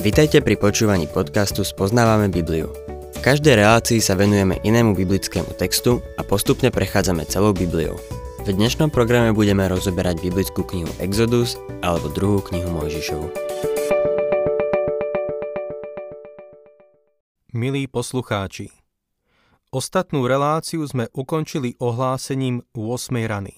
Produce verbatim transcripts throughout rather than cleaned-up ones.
Vitajte pri počúvaní podcastu Spoznávame Bibliu. V každej relácii sa venujeme inému biblickému textu a postupne prechádzame celou Bibliou. V dnešnom programe budeme rozoberať biblickú knihu Exodus alebo druhú knihu Mojžišovu. Milí poslucháči, ostatnú reláciu sme ukončili ohlásením ôsmej rany.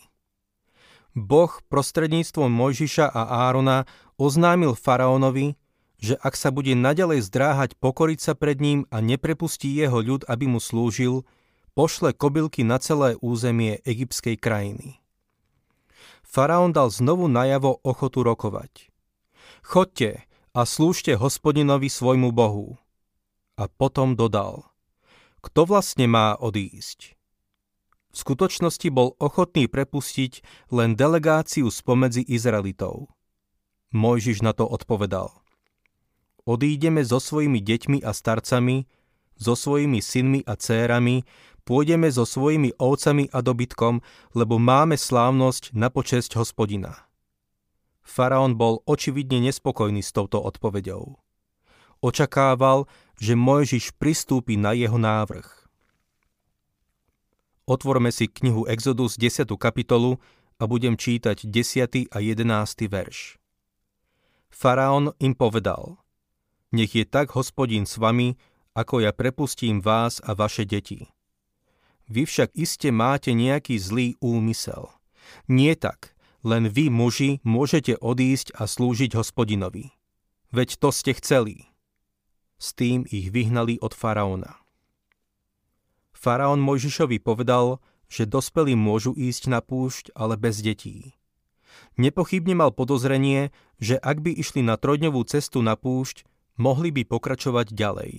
Boh prostredníctvom Mojžiša a Árona oznámil faraónovi, že ak sa bude naďalej zdráhať pokoriť sa pred ním a neprepustí jeho ľud, aby mu slúžil, pošle kobylky na celé územie egyptskej krajiny. Faraón dal znovu najavo ochotu rokovať. Chodte a slúžte Hospodinovi svojmu Bohu. A potom dodal: kto vlastne má odísť? V skutočnosti bol ochotný prepustiť len delegáciu spomedzi Izraelitov. Mojžiš na to odpovedal: odídeme so svojimi deťmi a starcami, so svojimi synmi a dcérami, pôjdeme so svojimi ovcami a dobytkom, lebo máme slávnosť na počesť Hospodina. Faraón bol očividne nespokojný s touto odpoveďou. Očakával, že Mojžiš pristúpi na jeho návrh. Otvorme si knihu Exodus desiatu kapitolu a budem čítať desiaty a jedenásty verš. Faraón im povedal: nech je tak Hospodin s vami, ako ja prepustím vás a vaše deti. Vy však iste máte nejaký zlý úmysel. Nie tak, len vy muži môžete odísť a slúžiť Hospodinovi. Veď to ste chceli. S tým ich vyhnali od faraóna. Faraón Mojžišovi povedal, že dospelí môžu ísť na púšť, ale bez detí. Nepochybne mal podozrenie, že ak by išli na trojdňovú cestu na púšť, mohli by pokračovať ďalej.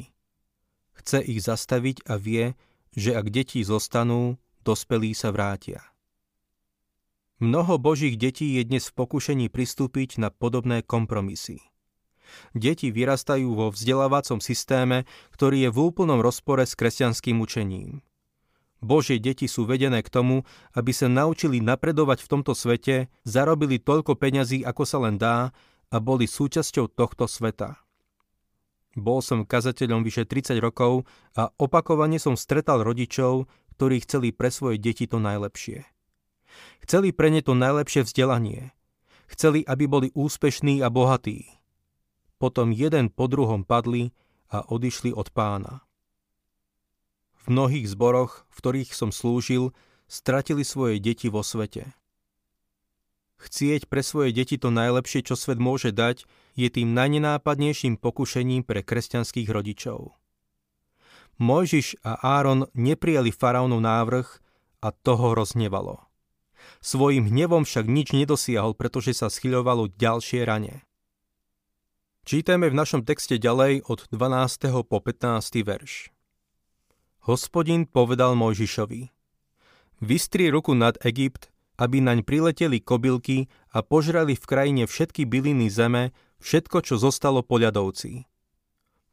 Chce ich zastaviť a vie, že ak deti zostanú, dospelí sa vrátia. Mnoho Božích detí je dnes v pokušení pristúpiť na podobné kompromisy. Deti vyrastajú vo vzdelávacom systéme, ktorý je v úplnom rozpore s kresťanským učením. Božie deti sú vedené k tomu, aby sa naučili napredovať v tomto svete, zarobili toľko peňazí, ako sa len dá, a boli súčasťou tohto sveta. Bol som kazateľom vyše tridsať rokov a opakovane som stretal rodičov, ktorí chceli pre svoje deti to najlepšie. Chceli pre ne to najlepšie vzdelanie. Chceli, aby boli úspešní a bohatí. Potom jeden po druhom padli a odišli od Pána. V mnohých zboroch, v ktorých som slúžil, stratili svoje deti vo svete. Chcieť pre svoje deti to najlepšie, čo svet môže dať, je tým najnenápadnejším pokušením pre kresťanských rodičov. Mojžiš a Áron neprijali faraónov návrh a toho roznevalo. Svojím hnevom však nič nedosiahol, pretože sa schyľovalo ďalšie rane. Čítame v našom texte ďalej od dvanásteho po pätnásty verš. Hospodin povedal Mojžišovi: vystri ruku nad Egypt, aby naň prileteli kobylky a požrali v krajine všetky byliny zeme, všetko, čo zostalo po ľadovci.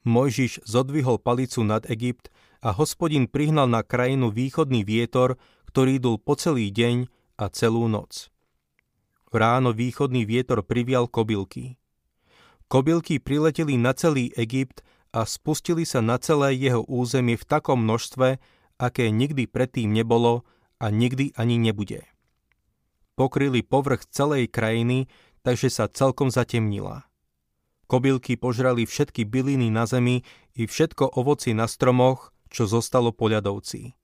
Mojžiš zodvihol palicu nad Egypt a Hospodin prihnal na krajinu východný vietor, ktorý dul po celý deň a celú noc. Ráno východný vietor privial kobylky. Kobylky prileteli na celý Egypt a spustili sa na celé jeho územie v takom množstve, aké nikdy predtým nebolo a nikdy ani nebude. Pokryli povrch celej krajiny, takže sa celkom zatemnila. Kobylky požrali všetky byliny na zemi i všetko ovoci na stromoch, čo zostalo po ľadovci.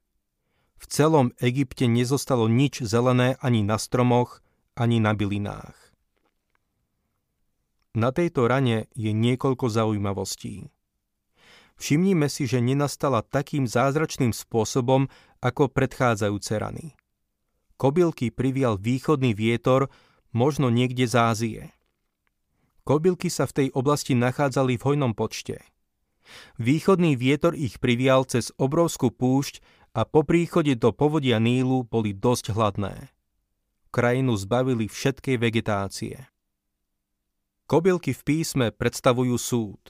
V celom Egypte nezostalo nič zelené ani na stromoch, ani na bylinách. Na tejto rane je niekoľko zaujímavostí. Všimnime si, že nenastala takým zázračným spôsobom ako predchádzajúce rany. Kobylky privial východný vietor, možno niekde z Ázie. Kobylky sa v tej oblasti nachádzali v hojnom počte. Východný vietor ich privial cez obrovskú púšť a po príchode do povodia Nílu boli dosť hladné. Krajinu zbavili všetkej vegetácie. Kobylky v písme predstavujú súd.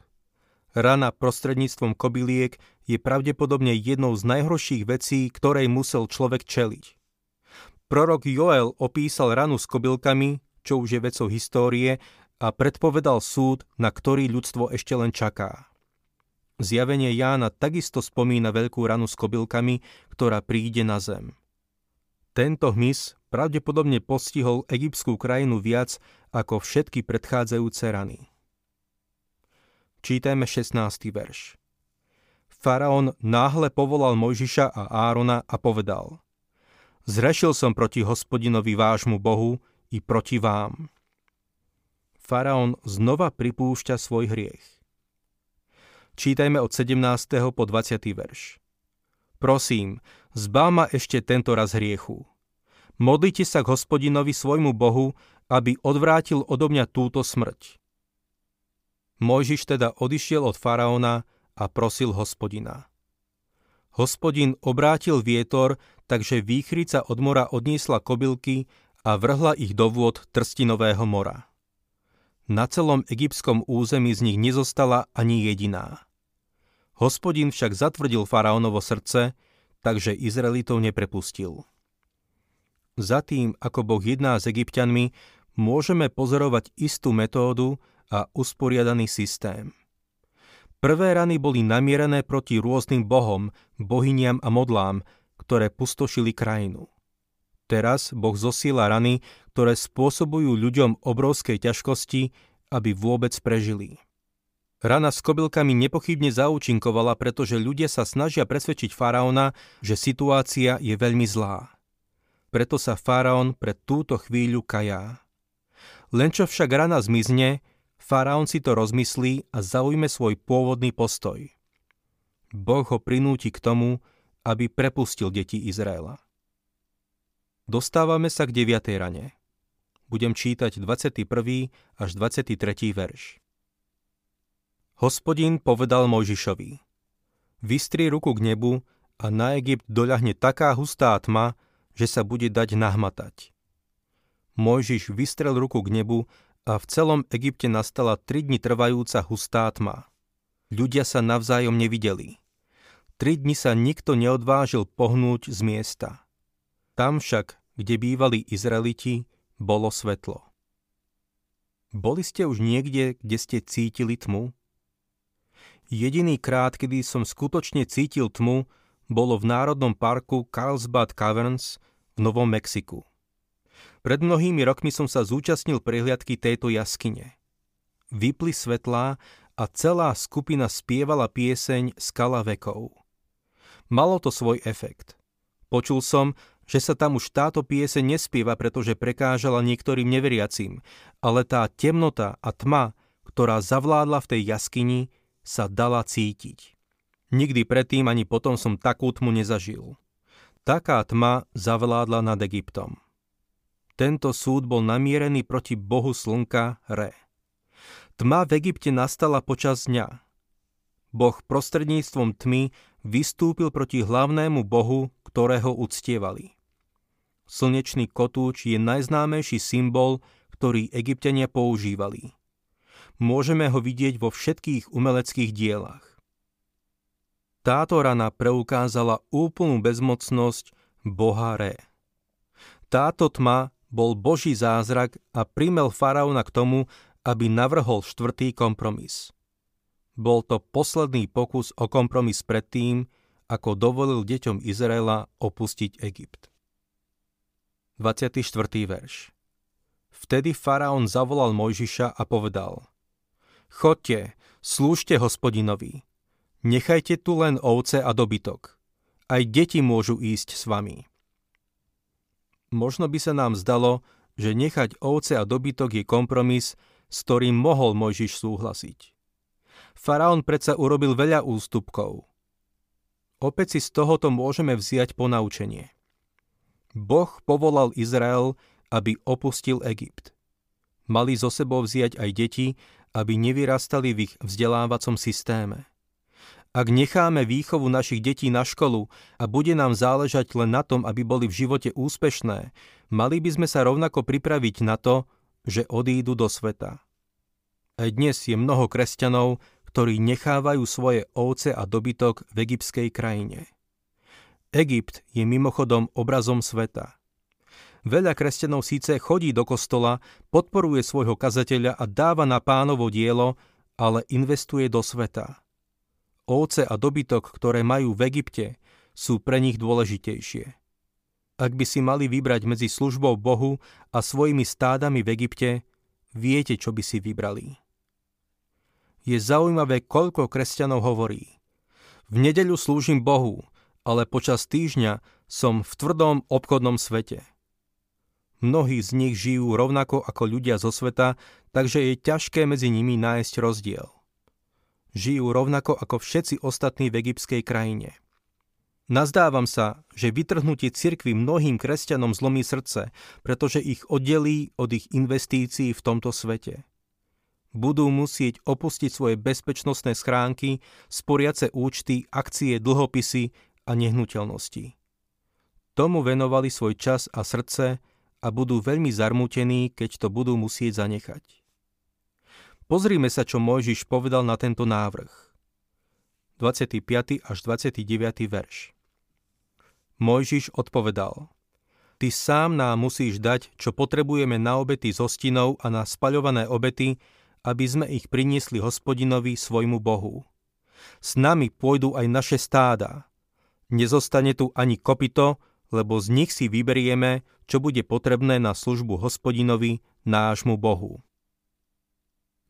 Rana prostredníctvom kobyliek je pravdepodobne jednou z najhorších vecí, ktorej musel človek čeliť. Prorok Joel opísal ranu s kobylkami, čo už je vecou histórie, a predpovedal súd, na ktorý ľudstvo ešte len čaká. Zjavenie Jána takisto spomína veľkú ranu s kobylkami, ktorá príde na zem. Tento hmyz pravdepodobne postihol egyptskú krajinu viac ako všetky predchádzajúce rany. Čítame šestnásty verš. Faraón náhle povolal Mojžiša a Árona a povedal: Zrešil som proti Hospodinovi vášmu Bohu i proti vám. Faraón znova pripúšťa svoj hriech. Čítajme od sedemnásteho po dvadsiaty verš. Prosím, zbav ma ešte tento raz hriechu. Modlite sa k Hospodinovi svojmu Bohu, aby odvrátil odo mňa túto smrť. Mojžiš teda odišiel od Faraóna a prosil Hospodina. Hospodin obrátil vietor, takže výchrica od mora odniesla kobylky a vrhla ich do vôd trstinového mora. Na celom egyptskom území z nich nezostala ani jediná. Hospodin však zatvrdil Faraónovo srdce, takže Izraelitov neprepustil. Za tým, ako Boh jedná s Egypťanmi, môžeme pozorovať istú metódu a usporiadaný systém. Prvé rany boli namierené proti rôznym bohom, bohyniam a modlám, ktoré pustošili krajinu. Teraz Boh zosiela rany, ktoré spôsobujú ľuďom obrovské ťažkosti, aby vôbec prežili. Rana s kobylkami nepochybne zaúčinkovala, pretože ľudia sa snažia presvedčiť faraóna, že situácia je veľmi zlá. Preto sa faraón pre túto chvíľu kajá. Len čo však rana zmizne, faraón si to rozmyslí a zaujme svoj pôvodný postoj. Boh ho prinúti k tomu, aby prepustil deti Izraela. Dostávame sa k deviatej rane. Budem čítať dvadsiaty prvý až dvadsiaty tretí verš. Hospodin povedal Mojžišovi: Vystri ruku k nebu a na Egypt doľahne taká hustá tma, že sa bude dať nahmatať. Mojžiš vystrel ruku k nebu a v celom Egypte nastala tri dni trvajúca hustá tma. Ľudia sa navzájom nevideli. Tri dni sa nikto neodvážil pohnúť z miesta. Tam však, kde bývali Izraeliti, bolo svetlo. Boli ste už niekde, kde ste cítili tmu? Jediný krát, kedy som skutočne cítil tmu, bolo v národnom parku Carlsbad Caverns v Novom Mexiku. Pred mnohými rokmi som sa zúčastnil prehliadky tejto jaskyne. Vypli svetlá a celá skupina spievala pieseň Skala vekov. Malo to svoj efekt. Počul som, že sa tam už táto pieseň nespieva, pretože prekážala niektorým neveriacím, ale tá temnota a tma, ktorá zavládla v tej jaskyni, sa dala cítiť. Nikdy predtým ani potom som takú tmu nezažil. Taká tma zavládla nad Egyptom. Tento súd bol namierený proti bohu slnka Re. Tma v Egypte nastala počas dňa. Boh prostredníctvom tmy vystúpil proti hlavnému bohu, ktorého uctievali. Slnečný kotúč je najznámejší symbol, ktorý Egypťania používali. Môžeme ho vidieť vo všetkých umeleckých dielach. Táto rana preukázala úplnú bezmocnosť boha Re. Táto tma bol Boží zázrak a primel faraóna k tomu, aby navrhol štvrtý kompromis. Bol to posledný pokus o kompromis predtým, ako dovolil deťom Izraela opustiť Egypt. dvadsiaty štvrtý verš. Vtedy faraón zavolal Mojžiša a povedal: Chodte, slúžte Hospodinovi. Nechajte tu len ovce a dobytok. Aj deti môžu ísť s vami. Možno by sa nám zdalo, že nechať ovce a dobytok je kompromis, s ktorým mohol Mojžiš súhlasiť. Faraón predsa urobil veľa ústupkov. Opäť si z tohoto môžeme vziať ponaučenie. Boh povolal Izrael, aby opustil Egypt. Mali zo sebou vziať aj deti, aby nevyrastali v ich vzdelávacom systéme. Ak necháme výchovu našich detí na školu a bude nám záležať len na tom, aby boli v živote úspešné, mali by sme sa rovnako pripraviť na to, že odídu do sveta. Aj dnes je mnoho kresťanov, ktorí nechávajú svoje ovce a dobytok v egyptskej krajine. Egypt je mimochodom obrazom sveta. Veľa kresťanov síce chodí do kostola, podporuje svojho kazateľa a dáva na Pánovo dielo, ale investuje do sveta. Ovce a dobytok, ktoré majú v Egypte, sú pre nich dôležitejšie. Ak by si mali vybrať medzi službou Bohu a svojimi stádami v Egypte, viete, čo by si vybrali. Je zaujímavé, koľko kresťanov hovorí: v nedeľu slúžim Bohu, ale počas týždňa som v tvrdom obchodnom svete. Mnohí z nich žijú rovnako ako ľudia zo sveta, takže je ťažké medzi nimi nájsť rozdiel. Žijú rovnako ako všetci ostatní v egyptskej krajine. Nazdávam sa, že vytrhnutie cirkvi mnohým kresťanom zlomí srdce, pretože ich oddelí od ich investícií v tomto svete. Budú musieť opustiť svoje bezpečnostné schránky, sporiace účty, akcie, dlhopisy a nehnuteľnosti. Tomu venovali svoj čas a srdce a budú veľmi zarmútení, keď to budú musieť zanechať. Pozrime sa, čo Mojžiš povedal na tento návrh. dvadsiaty piaty až dvadsiaty deviaty verš. Mojžiš odpovedal: Ty sám nám musíš dať, čo potrebujeme na obety z hostinov a na spaľované obety, aby sme ich priniesli Hospodinovi, svojmu Bohu. S nami pôjdu aj naše stáda. Nezostane tu ani kopyto, lebo z nich si vyberieme, čo bude potrebné na službu Hospodinovi, nášmu Bohu.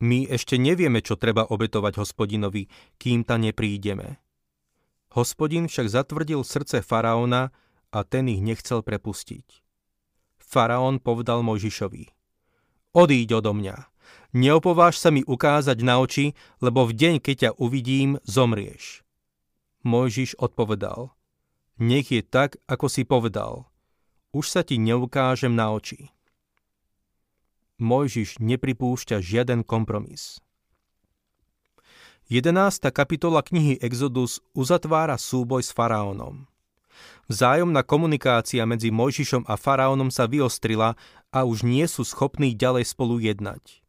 My ešte nevieme, čo treba obetovať Hospodinovi, kým ta nepríjdeme. Hospodin však zatvrdil srdce Faraóna a ten ich nechcel prepustiť. Faraón povedal Mojžišovi: Odíď odo mňa, neopováž sa mi ukázať na oči, lebo v deň, keď ťa uvidím, zomrieš. Mojžiš odpovedal: Nech je tak, ako si povedal, už sa ti neukážem na oči. Mojžiš nepripúšťa žiaden kompromis. jedenásta kapitola knihy Exodus uzatvára súboj s Faraónom. Vzájomná komunikácia medzi Mojžišom a Faraónom sa vyostrila a už nie sú schopní ďalej spolu jednať.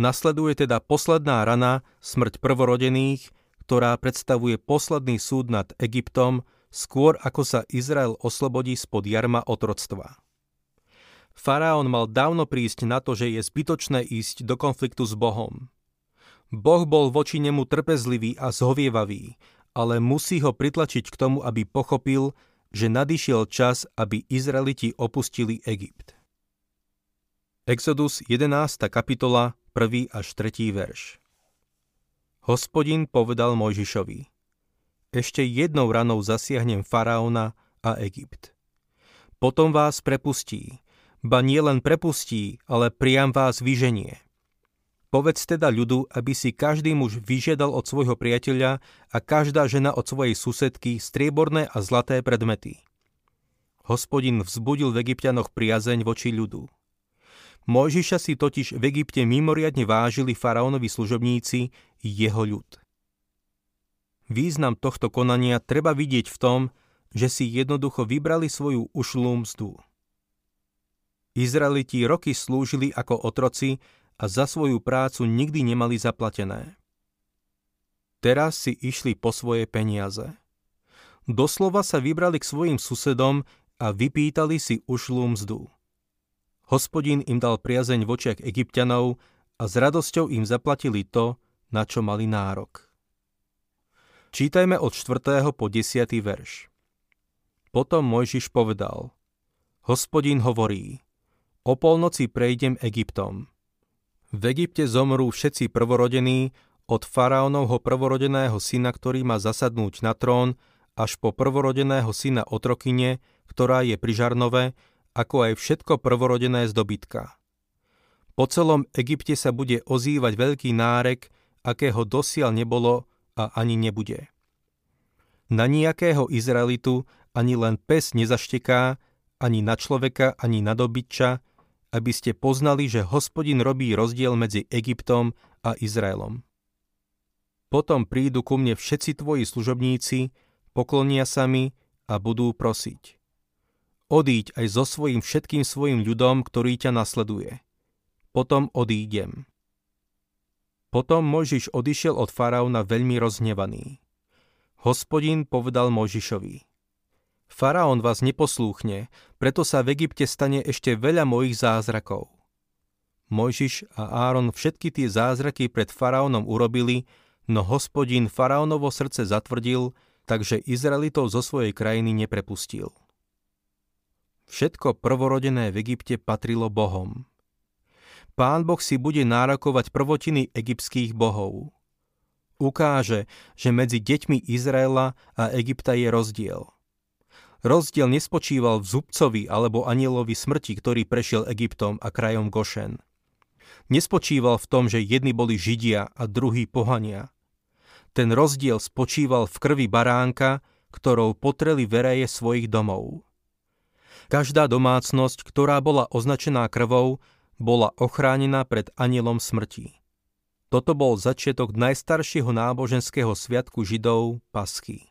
Nasleduje teda posledná rana, smrť prvorodených, ktorá predstavuje posledný súd nad Egyptom, skôr ako sa Izrael oslobodí spod jarma otroctva. Faraón mal dávno prísť na to, že je zbytočné ísť do konfliktu s Bohom. Boh bol voči nemu trpezlivý a zhovievavý, ale musí ho pritlačiť k tomu, aby pochopil, že nadišiel čas, aby Izraeliti opustili Egypt. Exodus jedenásta kapitola, prvý až tretí verš. Hospodin povedal Mojžišovi: Ešte jednou ranou zasiahnem Faraóna a Egypt. Potom vás prepustí, ba nie len prepustí, ale priam vás vyženie. Povedz teda ľudu, aby si každý muž vyžiadal od svojho priateľa a každá žena od svojej susedky strieborné a zlaté predmety. Hospodin vzbudil v Egypťanoch priazeň voči ľudu. Mojžiša si totiž v Egypte mimoriadne vážili faraónovi služobníci, jeho ľud. Význam tohto konania treba vidieť v tom, že si jednoducho vybrali svoju ušlú mzdu. Izraeliti roky slúžili ako otroci a za svoju prácu nikdy nemali zaplatené. Teraz si išli po svoje peniaze. Doslova sa vybrali k svojim susedom a vypýtali si ušlú mzdu. Hospodin im dal priazeň v očiach Egypťanov a s radosťou im zaplatili to, na čo mali nárok. Čítajme od štvrtého po desiaty verš. Potom Mojžiš povedal: Hospodin hovorí: O polnoci prejdem Egyptom. V Egypte zomrú všetci prvorodení, od faraónovho prvorodeného syna, ktorý má zasadnúť na trón, až po prvorodeného syna otrokyne, ktorá je pri žarnove, ako aj všetko prvorodené z dobytka. Po celom Egypte sa bude ozývať veľký nárek, akého dosiaľ nebolo a ani nebude. Na nejakého Izraelitu ani len pes nezašteká, ani na človeka, ani na dobytča, aby ste poznali, že Hospodin robí rozdiel medzi Egyptom a Izraelom. Potom prídu ku mne všetci tvoji služobníci, poklonia sa mi a budú prosiť: Odíď aj so svojím všetkým svojim ľudom, ktorý ťa nasleduje. Potom odídem. Potom Mojžiš odišiel od faraóna veľmi rozhnevaný. Hospodin povedal Mojžišovi: Faraón vás neposlúchne, preto sa v Egypte stane ešte veľa mojich zázrakov. Mojžiš a Áron všetky tie zázraky pred Faraónom urobili, no Hospodín Faraónovo srdce zatvrdil, takže Izraelitov zo svojej krajiny neprepustil. Všetko prvorodené v Egypte patrilo Bohom. Pán Boh si bude nárokovať prvotiny egyptských bohov. Ukáže, že medzi deťmi Izraela a Egypta je rozdiel. Rozdiel nespočíval v zubcovi alebo anielovi smrti, ktorý prešiel Egyptom a krajom Gošen. Nespočíval v tom, že jedni boli Židia a druhí pohania. Ten rozdiel spočíval v krvi baránka, ktorou potreli vereje svojich domov. Každá domácnosť, ktorá bola označená krvou, bola ochránená pred anielom smrti. Toto bol začiatok najstaršieho náboženského sviatku Židov, Paschy.